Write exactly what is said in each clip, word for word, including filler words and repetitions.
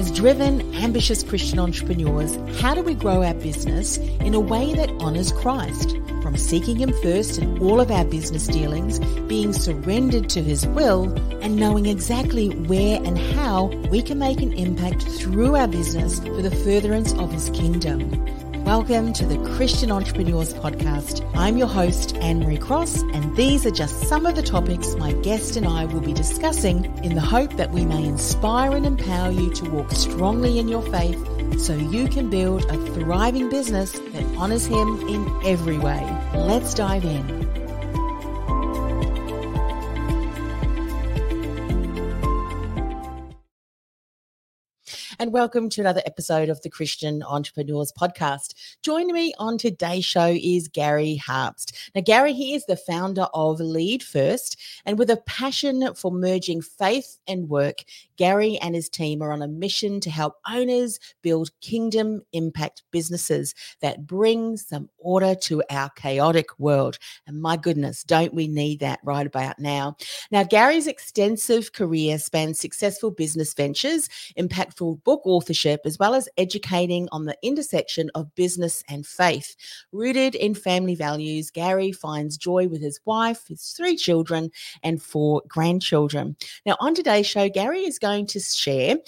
As driven, ambitious Christian entrepreneurs, how do we grow our business in a way that honors Christ? From seeking Him first in all of our business dealings, being surrendered to His will, and knowing exactly where and how we can make an impact through our business for the furtherance of His kingdom. Welcome to the Christian Entrepreneurs Podcast. I'm your host, Anne-Marie Cross, and these are just some of the topics my guest and I will be discussing in the hope that we may inspire and empower you to walk strongly in your faith so you can build a thriving business that honors Him in every way. Let's dive in. And welcome to another episode of the Christian Entrepreneurs Podcast. Joining me on today's show is Gary Harpst. Now, Gary, he is the founder of Lead First, and with a passion for merging faith and work, Gary and his team are on a mission to help owners build kingdom impact businesses that bring some order to our chaotic world. And my goodness, don't we need that right about now? Now, Gary's extensive career spans successful business ventures, impactful books, book authorship, as well as educating on the intersection of business and faith. Rooted in family values, Gary finds joy with his wife, his three children, and four grandchildren. Now, on today's show, Gary is going to share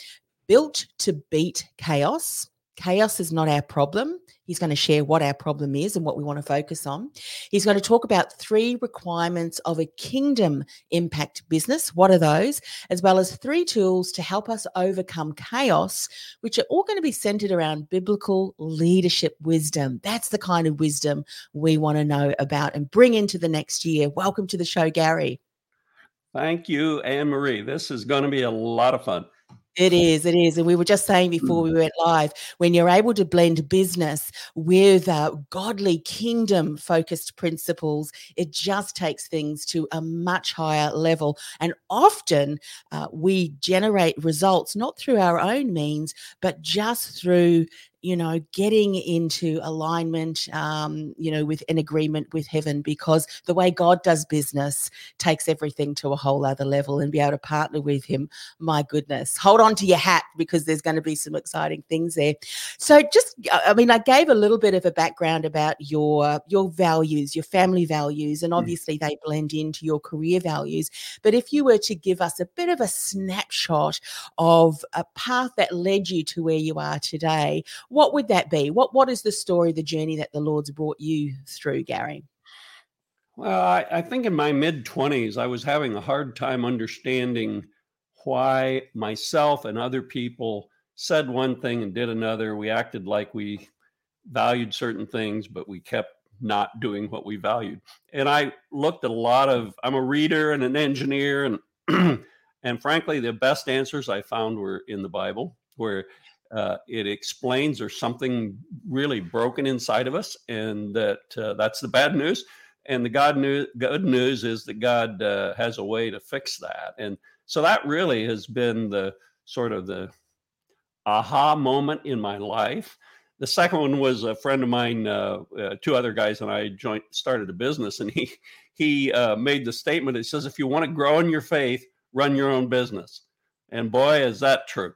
Built to Beat Chaos. Chaos is not our problem. He's going to share what our problem is and what we want to focus on. He's going to talk about three requirements of a kingdom impact business. What are those? As well as three tools to help us overcome chaos, which are all going to be centered around biblical leadership wisdom. That's the kind of wisdom we want to know about and bring into the next year. Welcome to the show, Gary. Thank you, Anne-Marie. This is going to be a lot of fun. It is, it is. And we were just saying before we went live, when you're able to blend business with uh, godly kingdom-focused principles, it just takes things to a much higher level. And often uh, we generate results not through our own means, but just through you know, getting into alignment, um, you know, with an agreement with heaven, because the way God does business takes everything to a whole other level, and be able to partner with Him. My goodness, hold on to your hat, because there's going to be some exciting things there. So just, I mean, I gave a little bit of a background about your, your values, your family values, and obviously mm. they blend into your career values. But if you were to give us a bit of a snapshot of a path that led you to where you are today, what would that be? What What is the story, the journey that the Lord's brought you through, Gary? Well, I, I think in my mid-twenties, I was having a hard time understanding why myself and other people said one thing and did another. We acted like we valued certain things, but we kept not doing what we valued. And I looked at a lot of, I'm a reader and an engineer, and and frankly, the best answers I found were in the Bible, where Uh, it explains there's something really broken inside of us, and that uh, that's the bad news. And the God new, good news is that God uh, has a way to fix that. And so that really has been the sort of the aha moment in my life. The second one was a friend of mine, uh, uh, two other guys, and I joined started a business, and he he uh, made the statement. It says, if you want to grow in your faith, run your own business. And boy, is that true.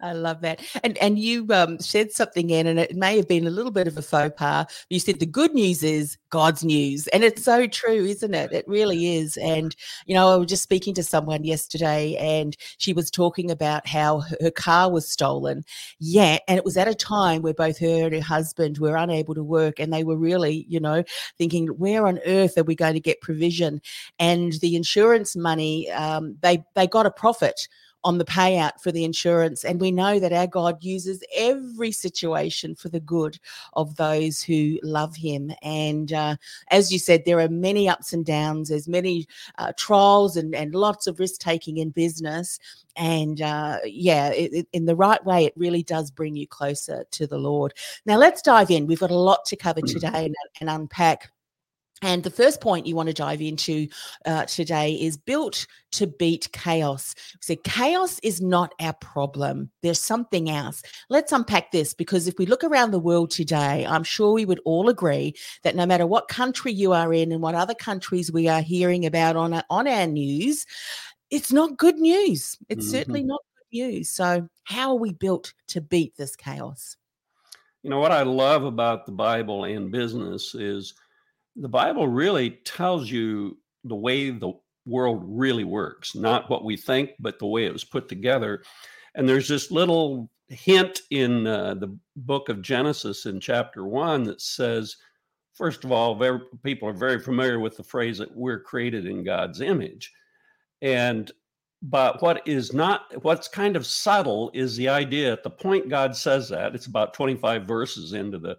I love that. And and you um, said something in, and it may have been a little bit of a faux pas. You said the good news is God's news. And it's so true, isn't it? It really is. And, you know, I was just speaking to someone yesterday, and she was talking about how her car was stolen. Yeah. And it was at a time where both her and her husband were unable to work, and they were really, you know, thinking, where on earth are we going to get provision? And the insurance money, um, they they got a profit on the payout for the insurance. And we know that our God uses every situation for the good of those who love Him. And uh, as you said, there are many ups and downs, there's many uh, trials and, and lots of risk-taking in business. And uh, yeah, it, it, in the right way, it really does bring you closer to the Lord. Now let's dive in. We've got a lot to cover today and, and unpack. And the first point you want to dive into uh, today is built to beat chaos. So chaos is not our problem. There's something else. Let's unpack this, because if we look around the world today, I'm sure we would all agree that no matter what country you are in and what other countries we are hearing about on our, on our news, it's not good news. It's mm-hmm. certainly not you. So how are we built to beat this chaos? You know, what I love about the Bible and business is the Bible really tells you the way the world really works, not what we think, but the way it was put together. And there's this little hint in uh, the book of Genesis in chapter one that says, first of all, very, people are very familiar with the phrase that we're created in God's image. And but what is not, what's kind of subtle is the idea at the point God says that, it's about twenty-five verses into the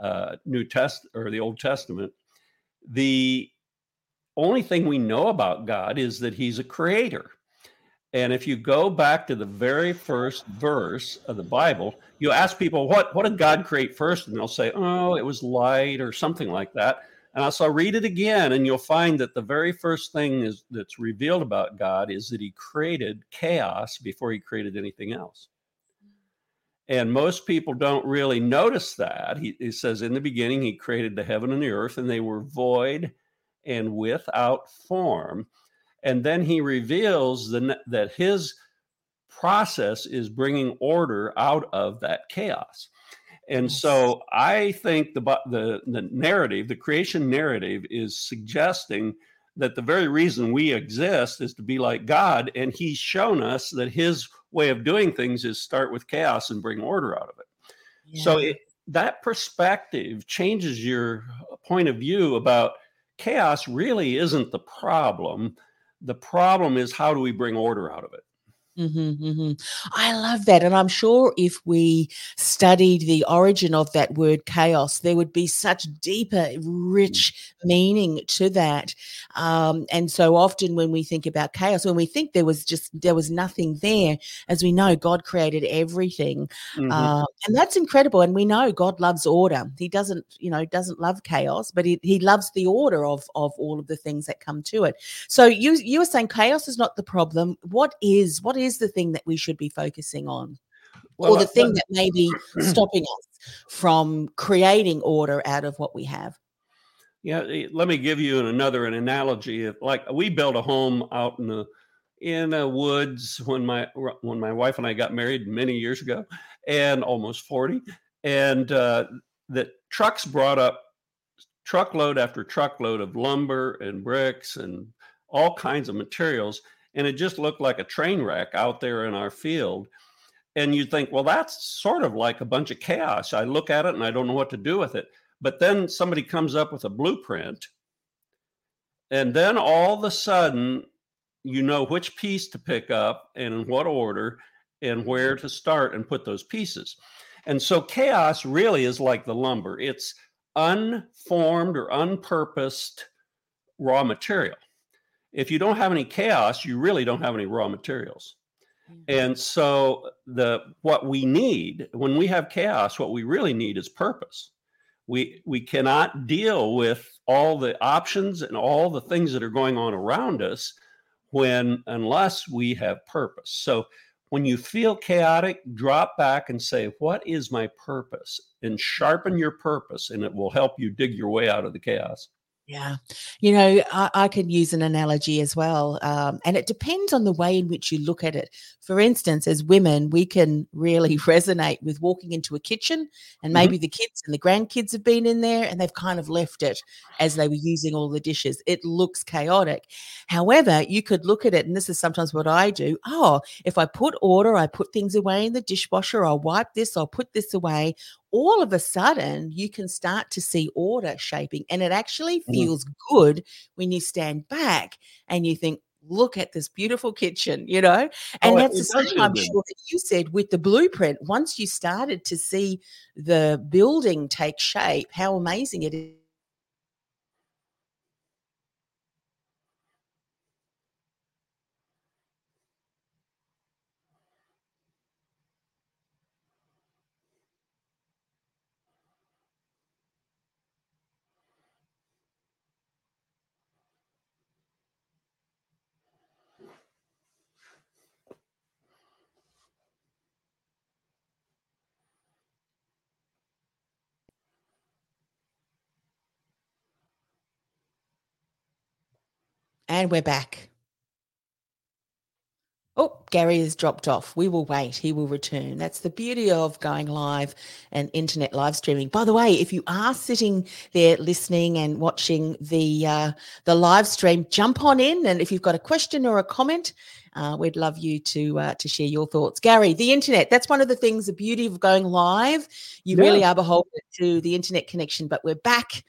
uh, New Test or the Old Testament. The only thing we know about God is that he's a creator. And if you go back to the very first verse of the Bible, you ask people, what, what did God create first? And they'll say, oh, it was light or something like that. And I'll so read it again, and you'll find that the very first thing is, that's revealed about God is that he created chaos before he created anything else. And most people don't really notice that. He, he says, in the beginning, he created the heaven and the earth, and they were void and without form. And then he reveals the, that his process is bringing order out of that chaos. And so I think the, the, the narrative, the creation narrative, is suggesting that the very reason we exist is to be like God. And he's shown us that his way of doing things is start with chaos and bring order out of it. Yeah. So it, that perspective changes your point of view about chaos really isn't the problem. The problem is, how do we bring order out of it? Mm-hmm, mm-hmm. I love that. And I'm sure if we studied the origin of that word chaos, there would be such deeper, rich meaning to that. Um, and so often when we think about chaos, when we think there was just, there was nothing there, as we know, God created everything. Mm-hmm. Uh, and that's incredible. And we know God loves order. He doesn't, you know, doesn't love chaos, but he, he loves the order of, of all of the things that come to it. So you, you were saying chaos is not the problem. What is, what is is the thing that we should be focusing on, well, or the thing that may be stopping us from creating order out of what we have? Yeah, let me give you another an analogy. If, like, we built a home out in the in the woods when my when my wife and I got married many years ago, and almost forty, and uh, the trucks brought up truckload after truckload of lumber and bricks and all kinds of materials. And it just looked like a train wreck out there in our field. And you think, well, that's sort of like a bunch of chaos. I look at it and I don't know what to do with it. But then somebody comes up with a blueprint. And then all of a sudden, you know which piece to pick up and in what order and where to start and put those pieces. And so chaos really is like the lumber. It's unformed or unpurposed raw material. If you don't have any chaos, you really don't have any raw materials. Mm-hmm. And so the what we need when we have chaos, what we really need is purpose. We we cannot deal with all the options and all the things that are going on around us when unless we have purpose. So when you feel chaotic, drop back and say, what is my purpose? And sharpen your purpose, and it will help you dig your way out of the chaos. Yeah. You know, I, I can use an analogy as well. Um, and it depends on the way in which you look at it. For instance, as women, we can really resonate with walking into a kitchen and maybe mm-hmm. the kids and the grandkids have been in there and they've kind of left it as they were using all the dishes. It looks chaotic. However, you could look at it, and this is sometimes what I do. Oh, if I put order, I put things away in the dishwasher, I'll wipe this, I'll put this away. All of a sudden, you can start to see order shaping, and it actually feels mm-hmm. good when you stand back and you think, look at this beautiful kitchen, you know? And oh, that's the same, I'm sure, that you said with the blueprint. Once you started to see the building take shape, how amazing it is. And we're back. Oh, Gary has dropped off. We will wait. He will return. That's the beauty of going live and internet live streaming. By the way, if you are sitting there listening and watching the uh, the live stream, jump on in. And if you've got a question or a comment, uh, we'd love you to uh, to share your thoughts. Gary, the internet, that's one of the things, the beauty of going live. You yeah. really are beholden to the internet connection, but we're back.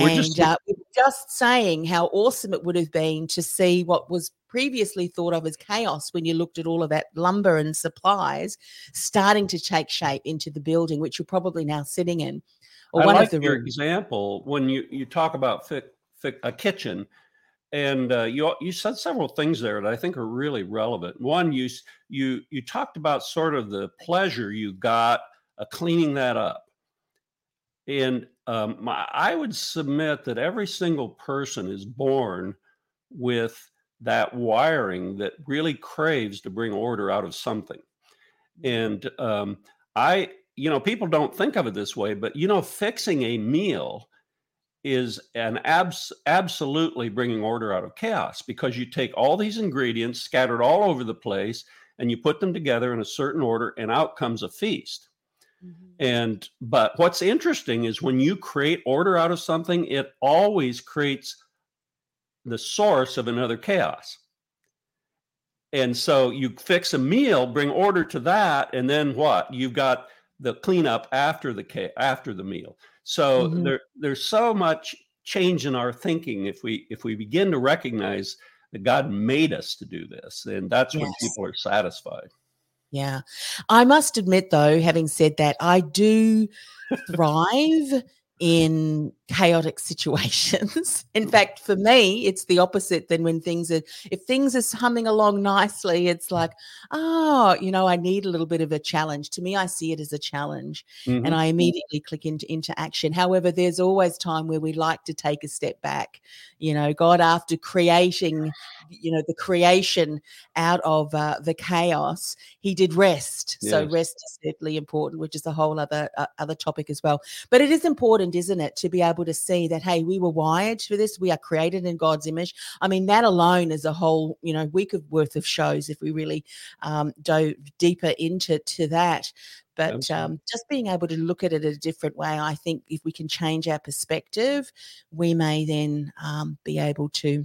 We're and just, uh, we were just saying how awesome it would have been to see what was previously thought of as chaos when you looked at all of that lumber and supplies starting to take shape into the building, which you're probably now sitting in. Or I one like of the your rooms. Example when you, you talk about fi- fi- a kitchen, and uh, you you said several things there that I think are really relevant. One, you you you talked about sort of the pleasure you got uh, cleaning that up. And um, my, I would submit that every single person is born with that wiring that really craves to bring order out of something. And um, I, you know, people don't think of it this way, but, you know, fixing a meal is an abs- absolutely bringing order out of chaos, because you take all these ingredients scattered all over the place and you put them together in a certain order, and out comes a feast. Mm-hmm. And but what's interesting is when you create order out of something, it always creates the source of another chaos. And so you fix a meal, bring order to that, and then what? You've got the cleanup after the after the meal. So mm-hmm. there there's so much change in our thinking if we if we begin to recognize that God made us to do this, and that's yes. when people are satisfied. Yeah. I must admit, though, having said that, I do thrive in chaotic situations. In fact, for me, it's the opposite than when things are, if things are humming along nicely, it's like, oh, you know, I need a little bit of a challenge. To me, I see it as a challenge mm-hmm. and I immediately click into, into action. However, there's always time where we like to take a step back. You know, God, after creating, you know, the creation out of uh, the chaos, he did rest. Yes. So rest is certainly important, which is a whole other, uh, other topic as well. But it is important, isn't it, to be able to see that, hey, we were wired for this. We are created in God's image. I mean, that alone is a whole, you know, week of worth of shows if we really um, dove deeper into to that. But um, just being able to look at it a different way, I think if we can change our perspective, we may then um, be able to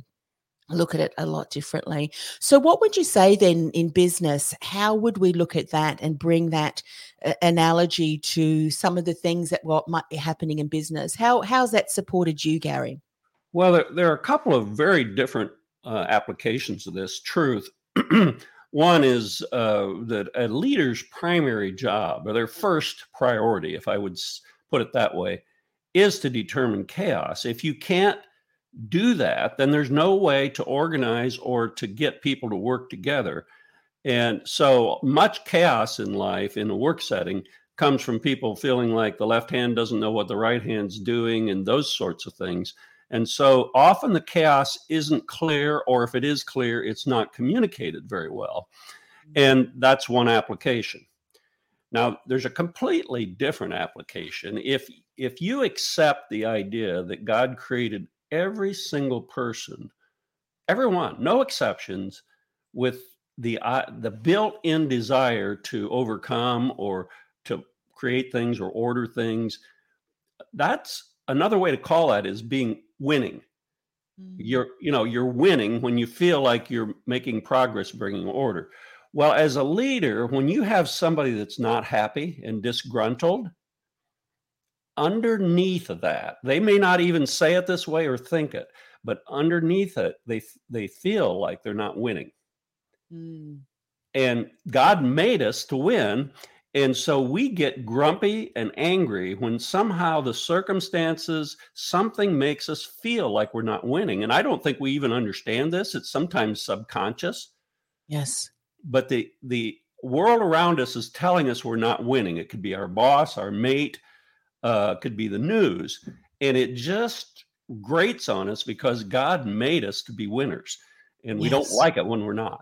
look at it a lot differently. So what would you say then in business, how would we look at that and bring that uh, analogy to some of the things that what might be happening in business? How how's that supported you, Gary? Well, there, there are a couple of very different uh, applications of this truth. One is uh, that a leader's primary job, or their first priority, if I would put it that way, is to determine chaos. If you can't do that, then there's no way to organize or to get people to work together. And so much chaos in life in a work setting comes from people feeling like the left hand doesn't know what the right hand's doing and those sorts of things. And so often the chaos isn't clear, or if it is clear, it's not communicated very well. And that's one application. Now, there's a completely different application. If if you accept the idea that God created every single person, everyone, no exceptions, with the uh, the built-in desire to overcome or to create things or order things, that's another way to call that is being winning. Mm-hmm. You're, you know, you're winning when you feel like you're making progress, bringing order. Well, as a leader, when you have somebody that's not happy and disgruntled, underneath of that, they may not even say it this way or think it, but underneath it, they they feel like they're not winning. Mm. And God made us to win. And so we get grumpy and angry when somehow the circumstances, something makes us feel like we're not winning. And I don't think we even understand this. It's sometimes subconscious. Yes. But the the world around us is telling us we're not winning. It could be our boss, our mate, Uh, could be the news, and it just grates on us because God made us to be winners, and we yes. don't like it when we're not.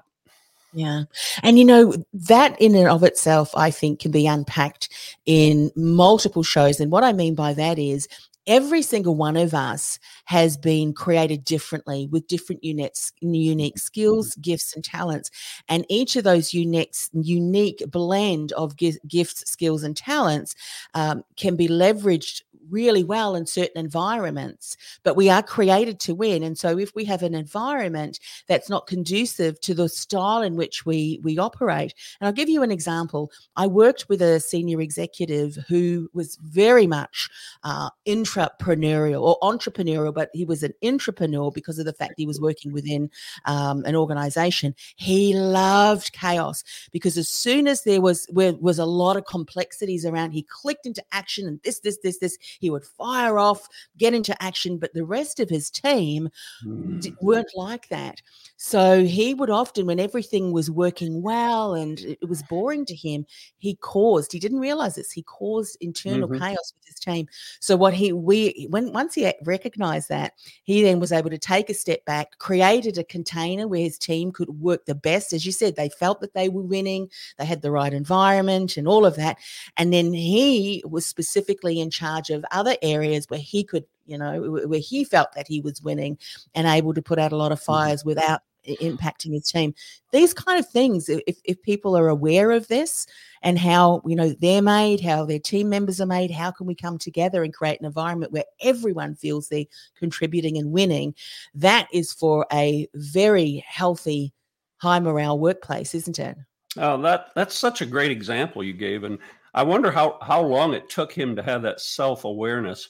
Yeah. And, you know, that in and of itself, I think, can be unpacked in multiple shows. And what I mean by that is Every single one of us has been created differently with different unique, unique skills, gifts, and talents. And each of those unique, unique blend of gifts, skills, and talents um, can be leveraged really well in certain environments, but we are created to win. And so if we have an environment that's not conducive to the style in which we we operate, and I'll give you an example. I worked with a senior executive who was very much uh, intrapreneurial or entrepreneurial, but he was an intrapreneur because of the fact he was working within um, an organization. He loved chaos because as soon as there was, where, was a lot of complexities around, he clicked into action and this, this, this, this, he would fire off, get into action, but the rest of his team mm. d- weren't like that. So he would often, when everything was working well and it was boring to him, he caused, he didn't realize this, he caused internal mm-hmm. chaos with his team. So what he, we, when once he recognized that, he then was able to take a step back, created a container where his team could work the best. As you said, they felt that they were winning, they had the right environment and all of that. And then he was specifically in charge of other areas where he could, you know, where he felt that he was winning and able to put out a lot of fires without impacting his team. These kind of things, if if people are aware of this and how, you know, they're made, how their team members are made, how can we come together and create an environment where everyone feels they're contributing and winning? That is for a very healthy, high morale workplace, isn't it? Oh, that that's such a great example you gave. And I wonder how, how long it took him to have that self-awareness.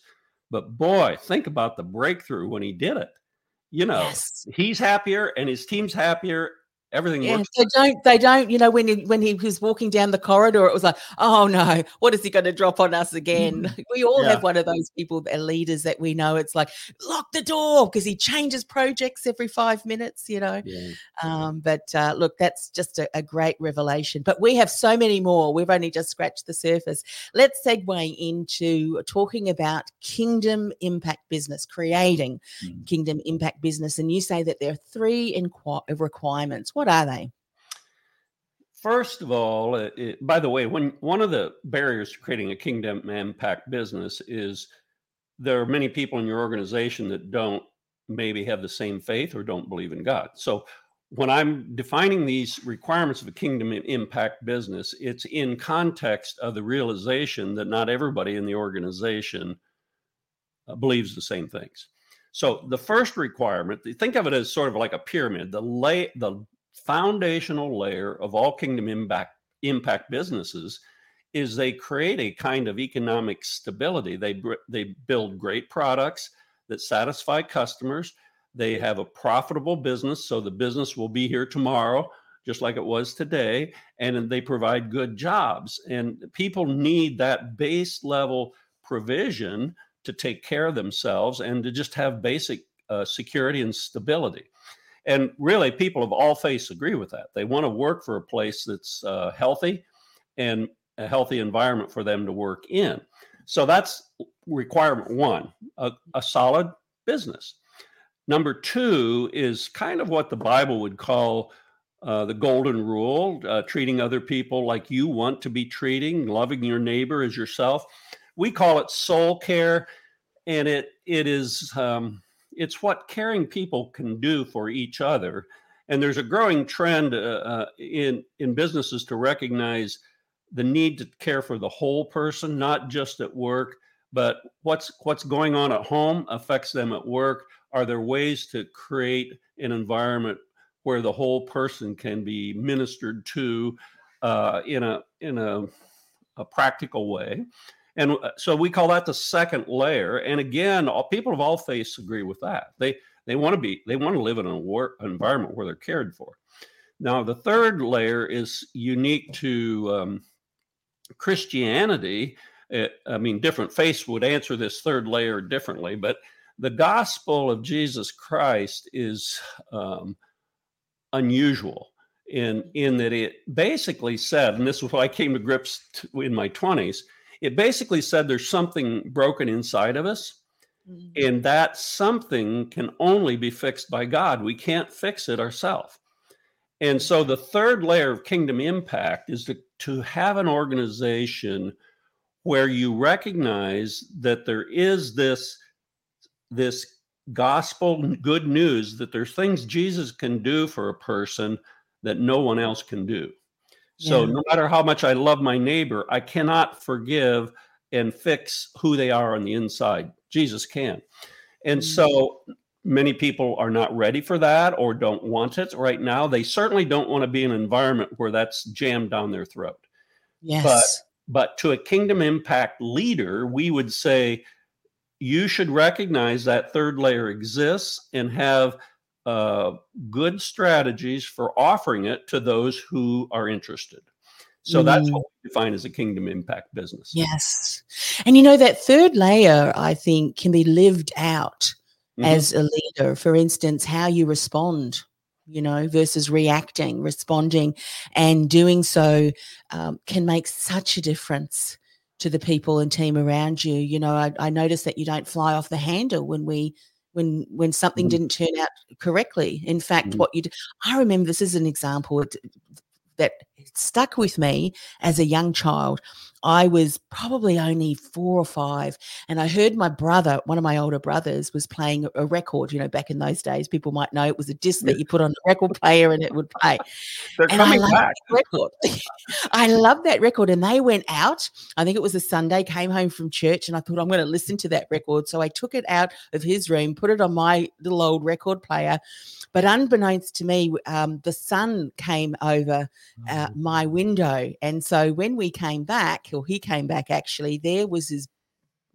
But boy, think about the breakthrough when he did it. You know, yes. He's happier and his team's happier. Everything yeah, works. They don't, they don't, you know, when he, when he was walking down the corridor, it was like, oh no, what is he going to drop on us again? Mm-hmm. We all yeah. have one of those people, leaders that we know. It's like, lock the door, because he changes projects every five minutes, you know. Yeah. Um, but uh, look, that's just a, a great revelation. But we have so many more. We've only just scratched the surface. Let's segue into talking about kingdom impact business, creating mm-hmm. kingdom impact business. And you say that there are three inqu- requirements. What are they? First of all, it, it, by the way, when one of the barriers to creating a kingdom impact business is there are many people in your organization that don't maybe have the same faith or don't believe in God. So when I'm defining these requirements of a kingdom impact business, it's in context of the realization that not everybody in the organization uh, believes the same things. So the first requirement, think of it as sort of like a pyramid. The lay, the foundational layer of all kingdom impact, impact businesses is they create a kind of economic stability. They, they build great products that satisfy customers. They have a profitable business, so the business will be here tomorrow, just like it was today, and they provide good jobs. And people need that base level provision to take care of themselves and to just have basic uh, security and stability. And really, people of all faiths agree with that. They want to work for a place that's uh, healthy and a healthy environment for them to work in. So that's requirement one, a, a solid business. Number two is kind of what the Bible would call uh, the golden rule, uh, treating other people like you want to be treating, loving your neighbor as yourself. We call it soul care, and it it is... Um, It's what caring people can do for each other. And there's a growing trend uh, in, in businesses to recognize the need to care for the whole person, not just at work, but what's what's going on at home affects them at work. Are there ways to create an environment where the whole person can be ministered to uh, in a in a, a practical way? And so we call that the second layer. And again, all, people of all faiths agree with that. They they want to be they want to live in a work environment where they're cared for. Now, the third layer is unique to um, Christianity. It, I mean, different faiths would answer this third layer differently, but the gospel of Jesus Christ is um, unusual in in that it basically said, and this was what I came to grips t- in my twenties. It basically said there's something broken inside of us, mm-hmm. and that something can only be fixed by God. We can't fix it ourselves. And so the third layer of kingdom impact is to, to have an organization where you recognize that there is this, this gospel good news, that there's things Jesus can do for a person that no one else can do. So yeah. No matter how much I love my neighbor, I cannot forgive and fix who they are on the inside. Jesus can. And so many people are not ready for that or don't want it right now. They certainly don't want to be in an environment where that's jammed down their throat. Yes. But, but to a kingdom impact leader, we would say you should recognize that third layer exists and have uh, good strategies for offering it to those who are interested. So that's what we define as a kingdom impact business. Yes. And, you know, that third layer, I think, can be lived out mm-hmm. as a leader. For instance, how you respond, you know, versus reacting, responding and doing so um, can make such a difference to the people and team around you. You know, I, I notice that you don't fly off the handle when we when when something mm-hmm. didn't turn out correctly. In fact, mm-hmm. what you do, I remember this is an example it, that stuck with me as a young child. I was probably only four or five, and I heard my brother, one of my older brothers, was playing a record. You know, back in those days, people might know it was a disc that you put on the record player and it would play. They're and coming I loved back. That record. I loved that record, and they went out. I think it was a Sunday, came home from church, and I thought, I'm going to listen to that record. So I took it out of his room, put it on my little old record player. But unbeknownst to me, um, the sun came over uh, my window. And so when we came back, or he came back actually, there was his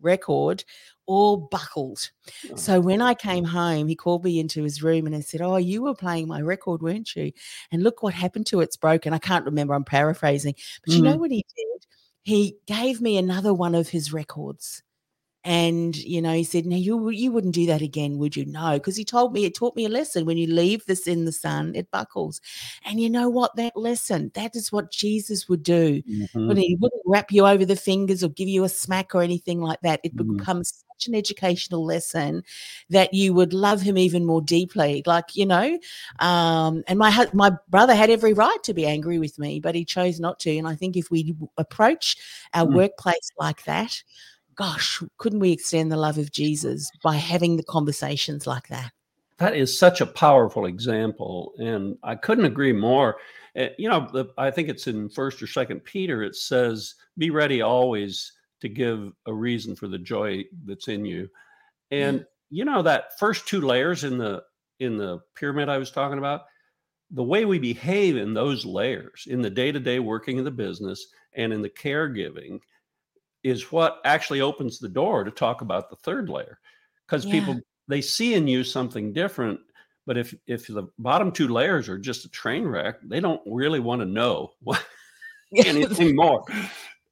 record all buckled. Oh. So when I came home, he called me into his room and I said, oh, you were playing my record, weren't you? And look what happened to it. It's broken. I can't remember. I'm paraphrasing. But mm-hmm. you know what he did? He gave me another one of his records. And, you know, he said, no, you you wouldn't do that again, would you? No, because he told me, it taught me a lesson. When you leave this in the sun, it buckles. And you know what? That lesson, that is what Jesus would do. Mm-hmm. When he wouldn't wrap you over the fingers or give you a smack or anything like that. It mm-hmm. becomes such an educational lesson that you would love him even more deeply. Like, you know, um, and my hu- my brother had every right to be angry with me, but he chose not to. And I think if we approach our mm-hmm. workplace like that, gosh, couldn't we extend the love of Jesus by having the conversations like that? That is such a powerful example, and I couldn't agree more. You know, I think it's in First or Second Peter, it says, be ready always to give a reason for the joy that's in you. And, mm. you know, that first two layers in the in the pyramid I was talking about, the way we behave in those layers, in the day-to-day working of the business and in the caregiving, is what actually opens the door to talk about the third layer, because yeah. people, they see in you something different. But if if the bottom two layers are just a train wreck, they don't really want to know anything more.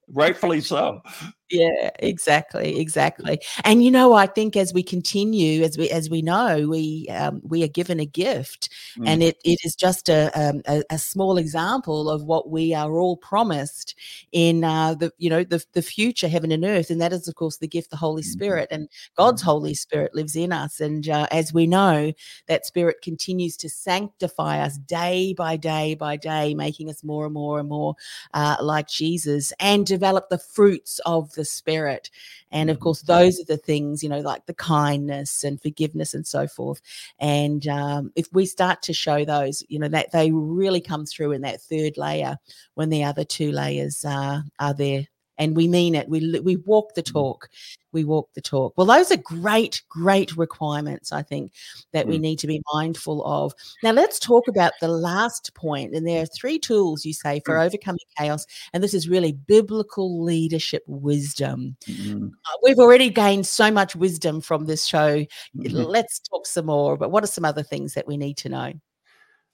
Rightfully so. Yeah, exactly, exactly. And, you know, I think as we continue, as we as we know, we um, we are given a gift, mm. and it, it is just a, um, a a small example of what we are all promised in uh, the you know the the future, heaven and earth, and that is of course the gift, the Holy mm. Spirit, and God's mm. Holy Spirit lives in us, and uh, as we know, that Spirit continues to sanctify us day by day by day, making us more and more and more uh, like Jesus, and develop the fruits of the Spirit. And of course, those are the things, you know, like the kindness and forgiveness and so forth. And um, if we start to show those, you know, that they really come through in that third layer when the other two layers uh, are there. And we mean it. We we walk the talk. We walk the talk. Well, those are great, great requirements, I think, that mm. we need to be mindful of. Now, let's talk about the last point. And there are three tools, you say, for mm. overcoming chaos. And this is really biblical leadership wisdom. Mm. Uh, we've already gained so much wisdom from this show. Mm-hmm. Let's talk some more. But what are some other things that we need to know?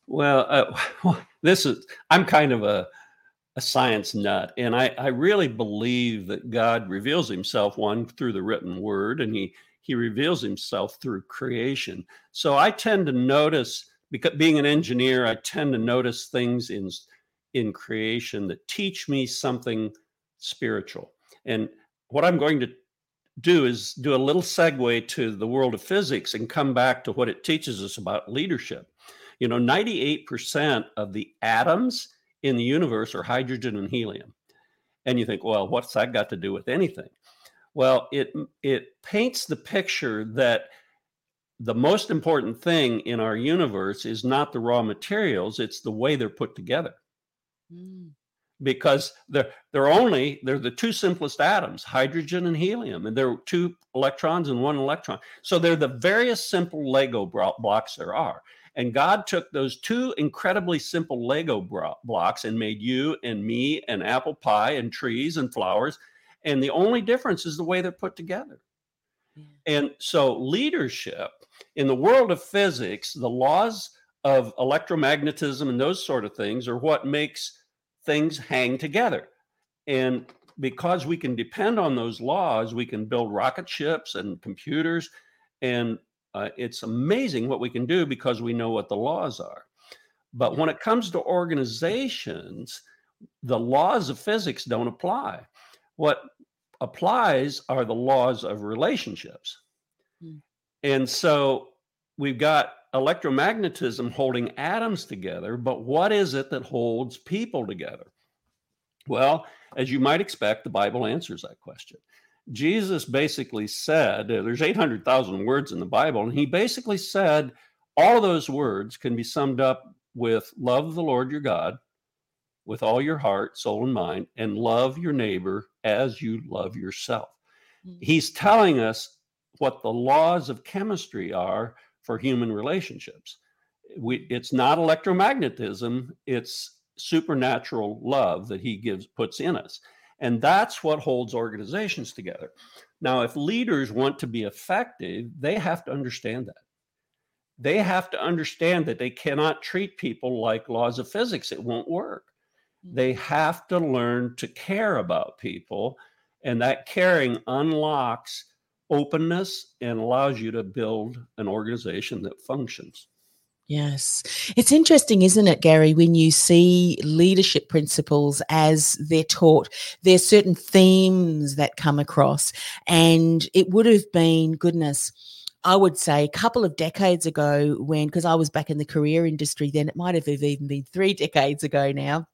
Well, uh, this is I'm kind of a... a science nut. And I, I really believe that God reveals himself, one, through the written word, and he, he reveals himself through creation. So I tend to notice, because being an engineer, I tend to notice things in, in creation that teach me something spiritual. And what I'm going to do is do a little segue to the world of physics and come back to what it teaches us about leadership. You know, ninety-eight percent of the atoms in the universe are hydrogen and helium. And you think, well, what's that got to do with anything? Well, it it paints the picture that the most important thing in our universe is not the raw materials, it's the way they're put together. Mm. Because they're, they're only, they're the two simplest atoms, hydrogen and helium, and they're two electrons and one electron. So they're the various simple Lego blocks there are. And God took those two incredibly simple Lego blocks and made you and me and apple pie and trees and flowers. And the only difference is the way they're put together. Yeah. And so leadership in the world of physics, the laws of electromagnetism and those sort of things are what makes things hang together. And because we can depend on those laws, we can build rocket ships and computers. And uh, it's amazing what we can do because we know what the laws are. But when it comes to organizations, the laws of physics don't apply. What applies are the laws of relationships. Mm. And so we've got electromagnetism holding atoms together, but what is it that holds people together? Well, as you might expect, the Bible answers that question. Jesus basically said, there's eight hundred thousand words in the Bible, and he basically said all of those words can be summed up with love the Lord your God with all your heart, soul, and mind, and love your neighbor as you love yourself. Mm-hmm. He's telling us what the laws of chemistry are for human relationships. We, it's not electromagnetism, it's supernatural love that he gives, puts in us. And that's what holds organizations together. Now, if leaders want to be effective, they have to understand that. They have to understand that they cannot treat people like laws of physics. It won't work. They have to learn to care about people, and that caring unlocks openness and allows you to build an organization that functions. Yes. It's interesting, isn't it, Gary, when you see leadership principles as they're taught, there's certain themes that come across, and it would have been, goodness, I would say a couple of decades ago when, because I was back in the career industry then, it might have even been three decades ago now.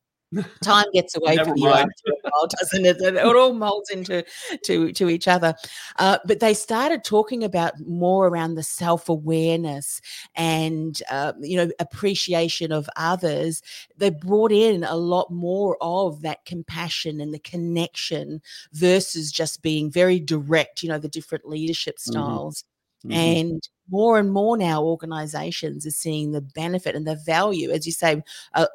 Time gets away from you after a while, doesn't it? It all molds into to, to each other. Uh, but they started talking about more around the self-awareness and, uh, you know, appreciation of others. They brought in a lot more of that compassion and the connection versus just being very direct, you know, the different leadership styles. Mm-hmm. Mm-hmm. And more and more now organizations are seeing the benefit and the value, as you say, uh,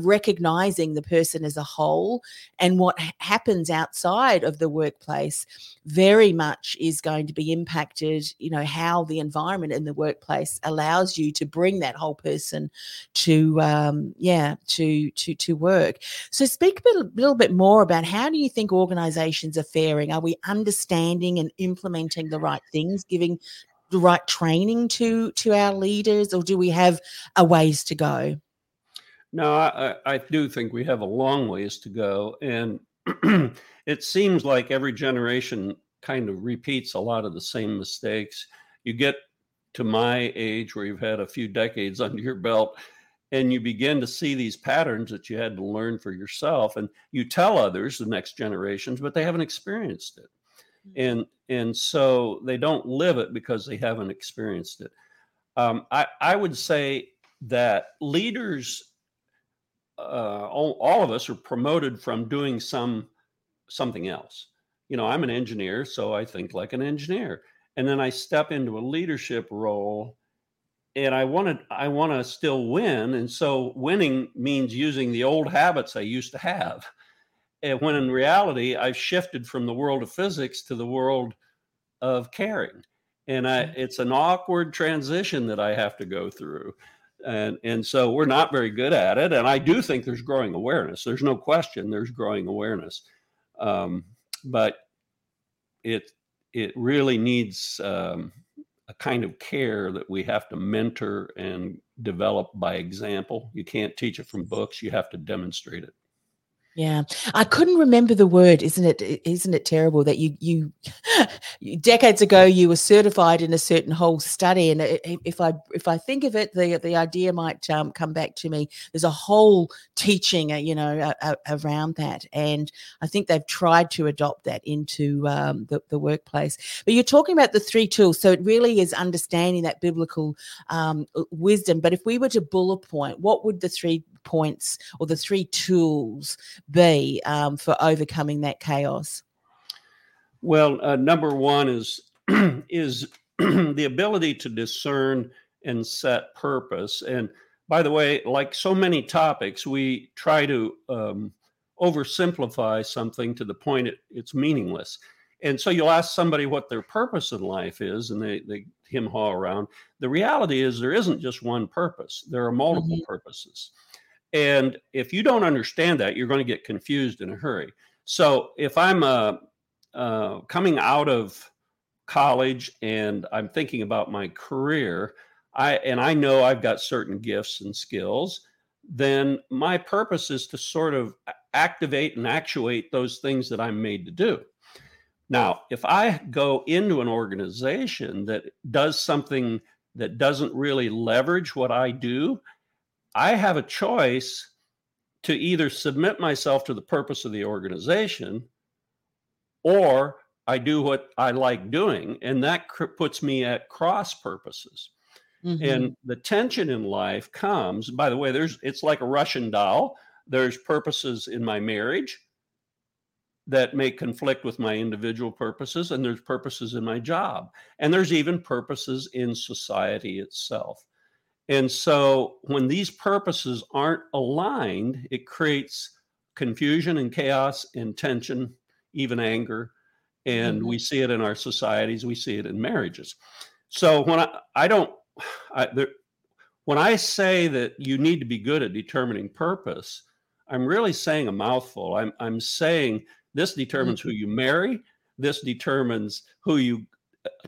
recognizing the person as a whole, and what happens outside of the workplace very much is going to be impacted, you know, how the environment in the workplace allows you to bring that whole person to, um, yeah, to, to, to work. So speak a little, little bit more about how do you think organizations are faring? Are we understanding and implementing the right things, giving the right training to, to our leaders, or do we have a ways to go? No, I, I do think we have a long ways to go. And it seems like every generation kind of repeats a lot of the same mistakes. You get to my age where you've had a few decades under your belt, and you begin to see these patterns that you had to learn for yourself. And you tell others, the next generations, but they haven't experienced it. And, and so they don't live it because they haven't experienced it. Um, I, I would say that leaders... Uh, all, all of us are promoted from doing some something else. You know, I'm an engineer, so I think like an engineer. And then I step into a leadership role, and I want to I want to still win. And so winning means using the old habits I used to have. And when in reality, I've shifted from the world of physics to the world of caring. And I, it's an awkward transition that I have to go through. And and so we're not very good at it. And I do think there's growing awareness. There's no question there's growing awareness. Um, but it it really needs um, a kind of care that we have to mentor and develop by example. You can't teach it from books. You have to demonstrate it. Yeah. I couldn't remember the word. Isn't it, isn't it terrible that you, you decades ago, you were certified in a certain whole study. And if I, if I think of it, the, the idea might um, come back to me. There's a whole teaching, you know, uh, around that. And I think they've tried to adopt that into um, the, the workplace. But you're talking about the three tools. So it really is understanding that biblical um, wisdom. But if we were to bullet point, what would the three points or the three tools be um, for overcoming that chaos? Well, uh, number one is is the ability to discern and set purpose. And by the way, like so many topics, we try to um, oversimplify something to the point it, it's meaningless. And so you'll ask somebody what their purpose in life is, and they, they him-haw around. The reality is there isn't just one purpose. There are multiple mm-hmm. purposes. And if you don't understand that, you're going to get confused in a hurry. So if I'm uh, uh, coming out of college and I'm thinking about my career, I and I know I've got certain gifts and skills, then my purpose is to sort of activate and actuate those things that I'm made to do. Now, if I go into an organization that does something that doesn't really leverage what I do, I have a choice to either submit myself to the purpose of the organization, or I do what I like doing. And that cr- puts me at cross purposes. Mm-hmm. And the tension in life comes, by the way, there's, it's like a Russian doll. There's purposes in my marriage that may conflict with my individual purposes. And there's purposes in my job. And there's even purposes in society itself. And so when these purposes aren't aligned, it creates confusion and chaos and tension, even anger. And mm-hmm. we see it in our societies. We see it in marriages. So when I, I don't, I, there, when I say that you need to be good at determining purpose, I'm really saying a mouthful. I'm, I'm saying this determines mm-hmm. who you marry. This determines who you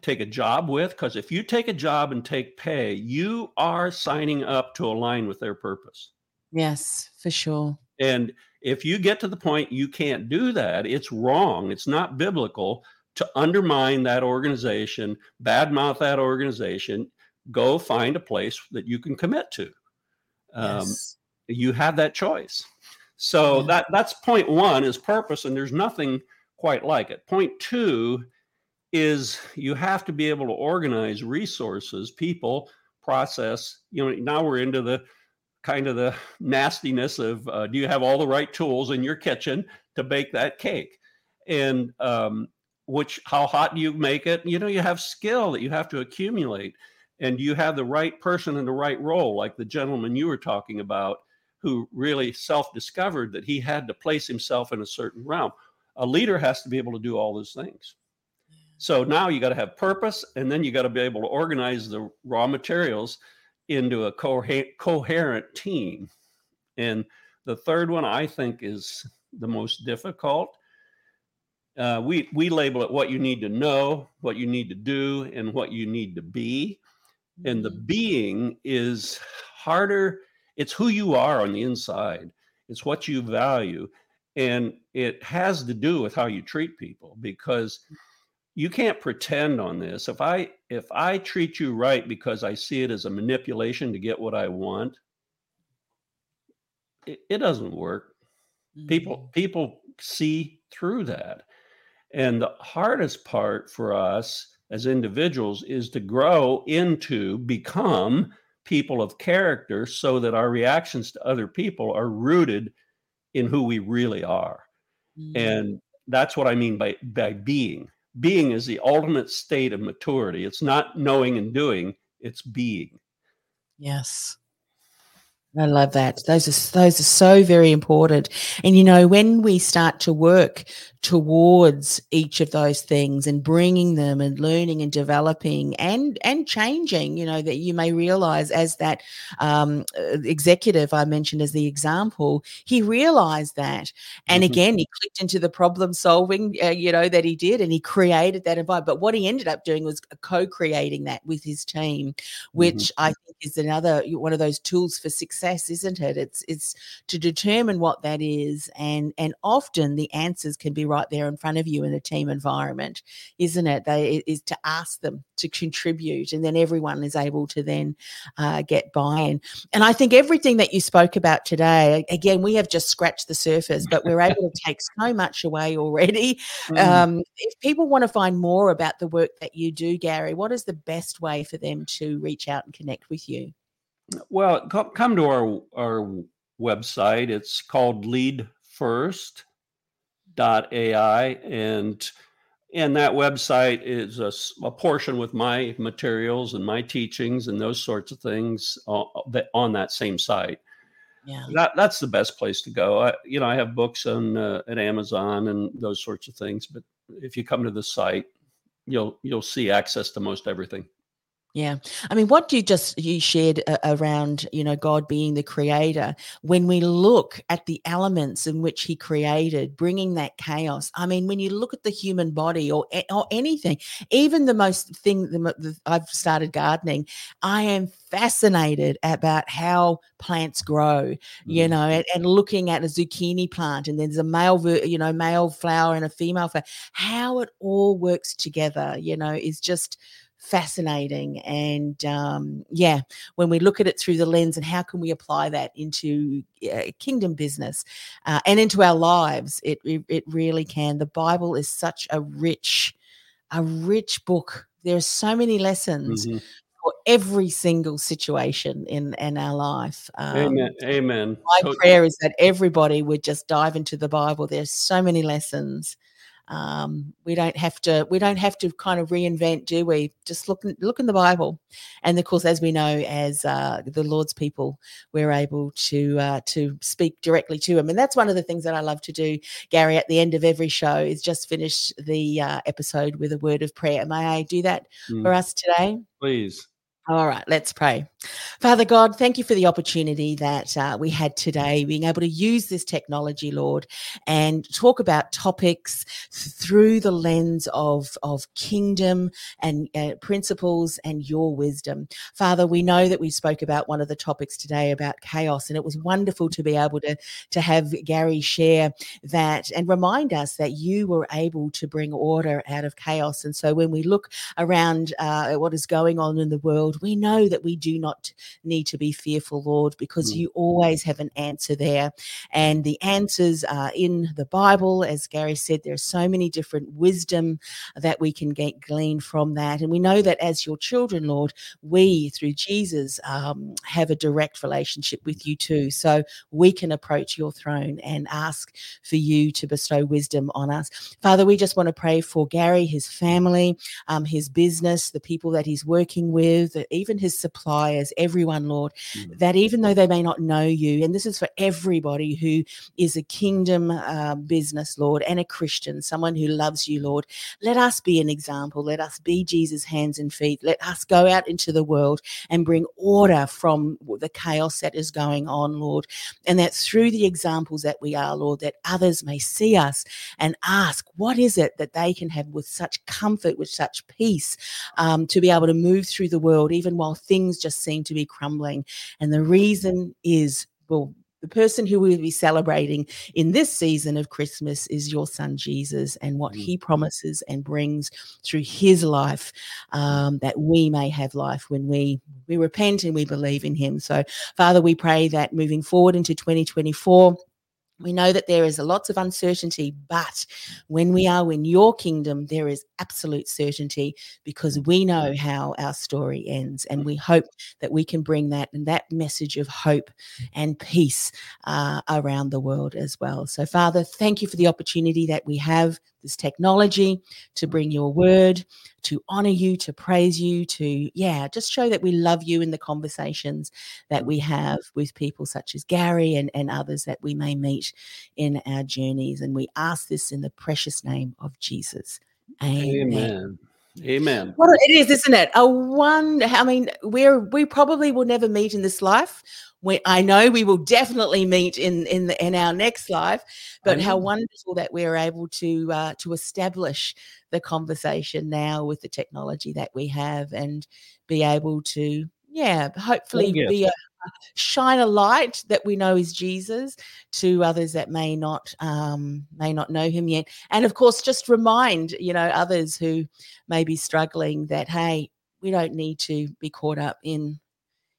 take a job with, because if you take a job and take pay, you are signing up to align with their purpose. Yes, for sure. And if you get to the point you can't do that, it's wrong. It's not biblical to undermine that organization, badmouth that organization. Go find a place that you can commit to. Um, yes. You have that choice. So yeah. that that's point one is purpose, and there's nothing quite like it. Point two is you have to be able to organize resources, people, process. You know, now we're into the kind of the nastiness of uh, do you have all the right tools in your kitchen to bake that cake? And um, which, how hot do you make it? You know, you have skill that you have to accumulate, and you have the right person in the right role, like the gentleman you were talking about, who really self-discovered that he had to place himself in a certain realm. A leader has to be able to do all those things. So now you got to have purpose, and then you got to be able to organize the raw materials into a coher- coherent team. And the third one, I think, is the most difficult. Uh, we we label it what you need to know, what you need to do, and what you need to be. And the being is harder. It's who you are on the inside. It's what you value. And it has to do with how you treat people, because you can't pretend on this. If I if I treat you right because I see it as a manipulation to get what I want, it, it doesn't work. Mm-hmm. People people see through that. And the hardest part for us as individuals is to grow into, become people of character so that our reactions to other people are rooted in who we really are. Mm-hmm. And that's what I mean by, by being. Being is the ultimate state of maturity. It's not knowing and doing, it's being. Yes. I love that. Those are, those are so very important. And, you know, when we start to work towards each of those things and bringing them and learning and developing and and changing, you know, that you may realize as that um, executive I mentioned as the example, he realized that. And mm-hmm. again, he clicked into the problem solving, uh, you know, that he did, and he created that environment. But what he ended up doing was co-creating that with his team, which mm-hmm. I think is another one of those tools for success, isn't it? It's it's to determine what that is, and and often the answers can be right there in front of you in a team environment, isn't it? They it is to ask them to contribute, and then everyone is able to then uh, get buy-in. And I think everything that you spoke about today, again, we have just scratched the surface, but we're able to take so much away already. Mm. Um, if people want to find more about the work that you do, Gary, what is the best way for them to reach out and connect with you? Well, come to our our website. It's called Lead First. dot A I and and that website is a, a portion with my materials and my teachings and those sorts of things uh, that on that same site. Yeah, that that's the best place to go. I, you know, I have books on uh, at Amazon and those sorts of things, but if you come to the site, you'll you'll see access to most everything. Yeah. I mean, what you just you shared uh, around, you know, God being the creator, when we look at the elements in which he created, bringing that chaos. I mean, when you look at the human body or or anything, even the most thing, the, the, I've started gardening, I am fascinated about how plants grow, you know, and, and looking at a zucchini plant, and there's a male, you know, male flower and a female flower, how it all works together, you know, is just fascinating. And um, yeah, when we look at it through the lens and how can we apply that into uh, kingdom business uh, and into our lives, it, it it really can. The Bible is such a rich, a rich book. There are so many lessons mm-hmm. for every single situation in, in our life. Um, Amen. Amen. My totally. prayer is that everybody would just dive into the Bible. There's so many lessons. Um, we don't have to, we don't have to kind of reinvent, do we? Just look, look in the Bible. And of course, as we know, as, uh, the Lord's people, we're able to, uh, to speak directly to him. And that's one of the things that I love to do, Gary, at the end of every show is just finish the, uh, episode with a word of prayer. May I do that mm. for us today? Please. All right, let's pray. Father God, thank you for the opportunity that uh, we had today, being able to use this technology, Lord, and talk about topics through the lens of, of kingdom and uh, principles and your wisdom. Father, we know that we spoke about one of the topics today about chaos, and it was wonderful to be able to, to have Gary share that and remind us that you were able to bring order out of chaos. And so when we look around uh, at what is going on in the world, we know that we do not need to be fearful, Lord, because mm. you always have an answer there. And the answers are in the Bible. As Gary said, there are so many different wisdom that we can get glean from that. And we know that as your children, Lord, we, through Jesus, um, have a direct relationship with you too. So we can approach your throne and ask for you to bestow wisdom on us. Father, we just want to pray for Gary, his family, um, his business, the people that he's working with, even his suppliers, everyone, Lord, mm. that even though they may not know you, and this is for everybody who is a kingdom uh, business, Lord, and a Christian, someone who loves you, Lord, let us be an example. Let us be Jesus' hands and feet. Let us go out into the world and bring order from the chaos that is going on, Lord, and that through the examples that we are, Lord, that others may see us and ask, what is it that they can have with such comfort, with such peace, um, to be able to move through the world, even while things just seem to be crumbling. And the reason is, well, the person who we'll be celebrating in this season of Christmas is your son, Jesus, and what he promises and brings through his life, um, that we may have life when we, we repent and we believe in him. So, Father, we pray that moving forward into twenty twenty-four, we know that there is lots of uncertainty, but when we are in your kingdom, there is absolute certainty, because we know how our story ends. And we hope that we can bring that and that message of hope and peace uh, around the world as well. So, Father, thank you for the opportunity that we have, this technology, to bring your word, to honor you, to praise you, to, yeah, just show that we love you in the conversations that we have with people such as Gary and, and others that we may meet in our journeys. And we ask this in the precious name of Jesus. Amen. Amen. Amen. Well, it is, isn't it? A one. I mean, we're we probably will never meet in this life. We, I know we will definitely meet in in the, in our next life. But how wonderful that we're able to uh, to establish the conversation now with the technology that we have and be able to, yeah, hopefully yes. be a, shine a light that we know is Jesus to others that may not um, may not know him yet. And, of course, just remind, you know, others who may be struggling that, hey, we don't need to be caught up in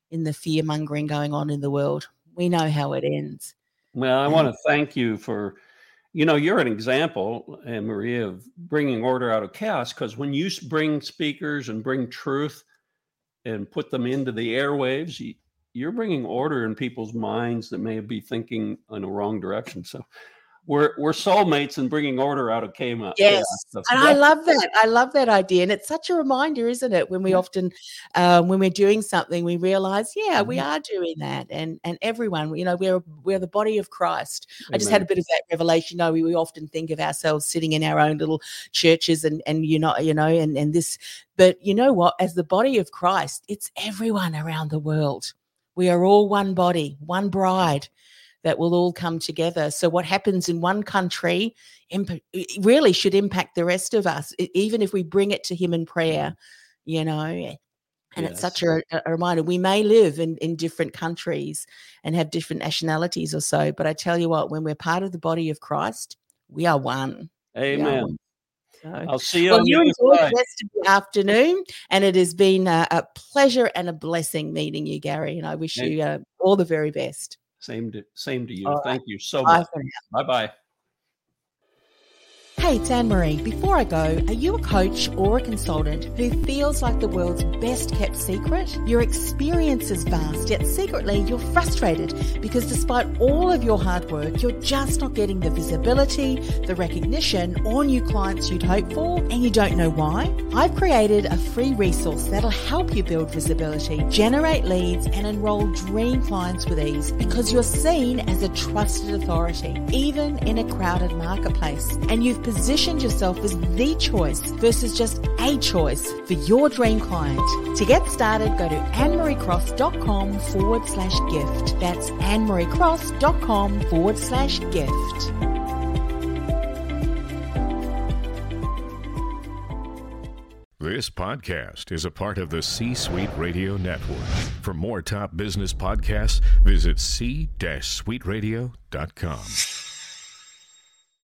in the fear-mongering going on in the world. We know how it ends. Well, I um, want to thank you for, you know, you're an example, Anne-Marie, of bringing order out of chaos, because when you bring speakers and bring truth and put them into the airwaves, you, you're bringing order in people's minds that may be thinking in the wrong direction. So we're we're soulmates and bringing order out of chaos. Yes, yeah, and I love that. I love that idea. And it's such a reminder, isn't it? When we yeah. often, um, when we're doing something, we realize, yeah, mm-hmm. we are doing that. And and everyone, you know, we're we're the body of Christ. Amen. I just had a bit of that revelation. You know, we, we often think of ourselves sitting in our own little churches and, and you know, you know, and, and this. But you know what? As the body of Christ, it's everyone around the world. We are all one body, one bride that will all come together. So what happens in one country imp- really should impact the rest of us, even if we bring it to him in prayer, you know. And yes. it's such a, a reminder. We may live in, in different countries and have different nationalities or so, but I tell you what, when we're part of the body of Christ, we are one. Amen. We are one. So, I'll see you well, on you enjoy the rest of the afternoon, and it has been a, a pleasure and a blessing meeting you, Gary, and I wish Thank you uh, all the very best. Same to, same to you. All Thank right. you so Bye much. Bye-bye. Hey, it's Anne-Marie. Before I go, are you a coach or a consultant who feels like the world's best kept secret? Your experience is vast, yet secretly you're frustrated because despite all of your hard work, you're just not getting the visibility, the recognition, or new clients you'd hope for, and you don't know why? I've created a free resource that'll help you build visibility, generate leads, and enroll dream clients with ease because you're seen as a trusted authority, even in a crowded marketplace, and you've positioned yourself as the choice versus just a choice for your dream client. To get started, go to anne marie cross dot com forward slash gift. That's anne marie cross dot com forward slash gift. This podcast is a part of the C-Suite Radio Network. For more top business podcasts, visit c suite radio dot com.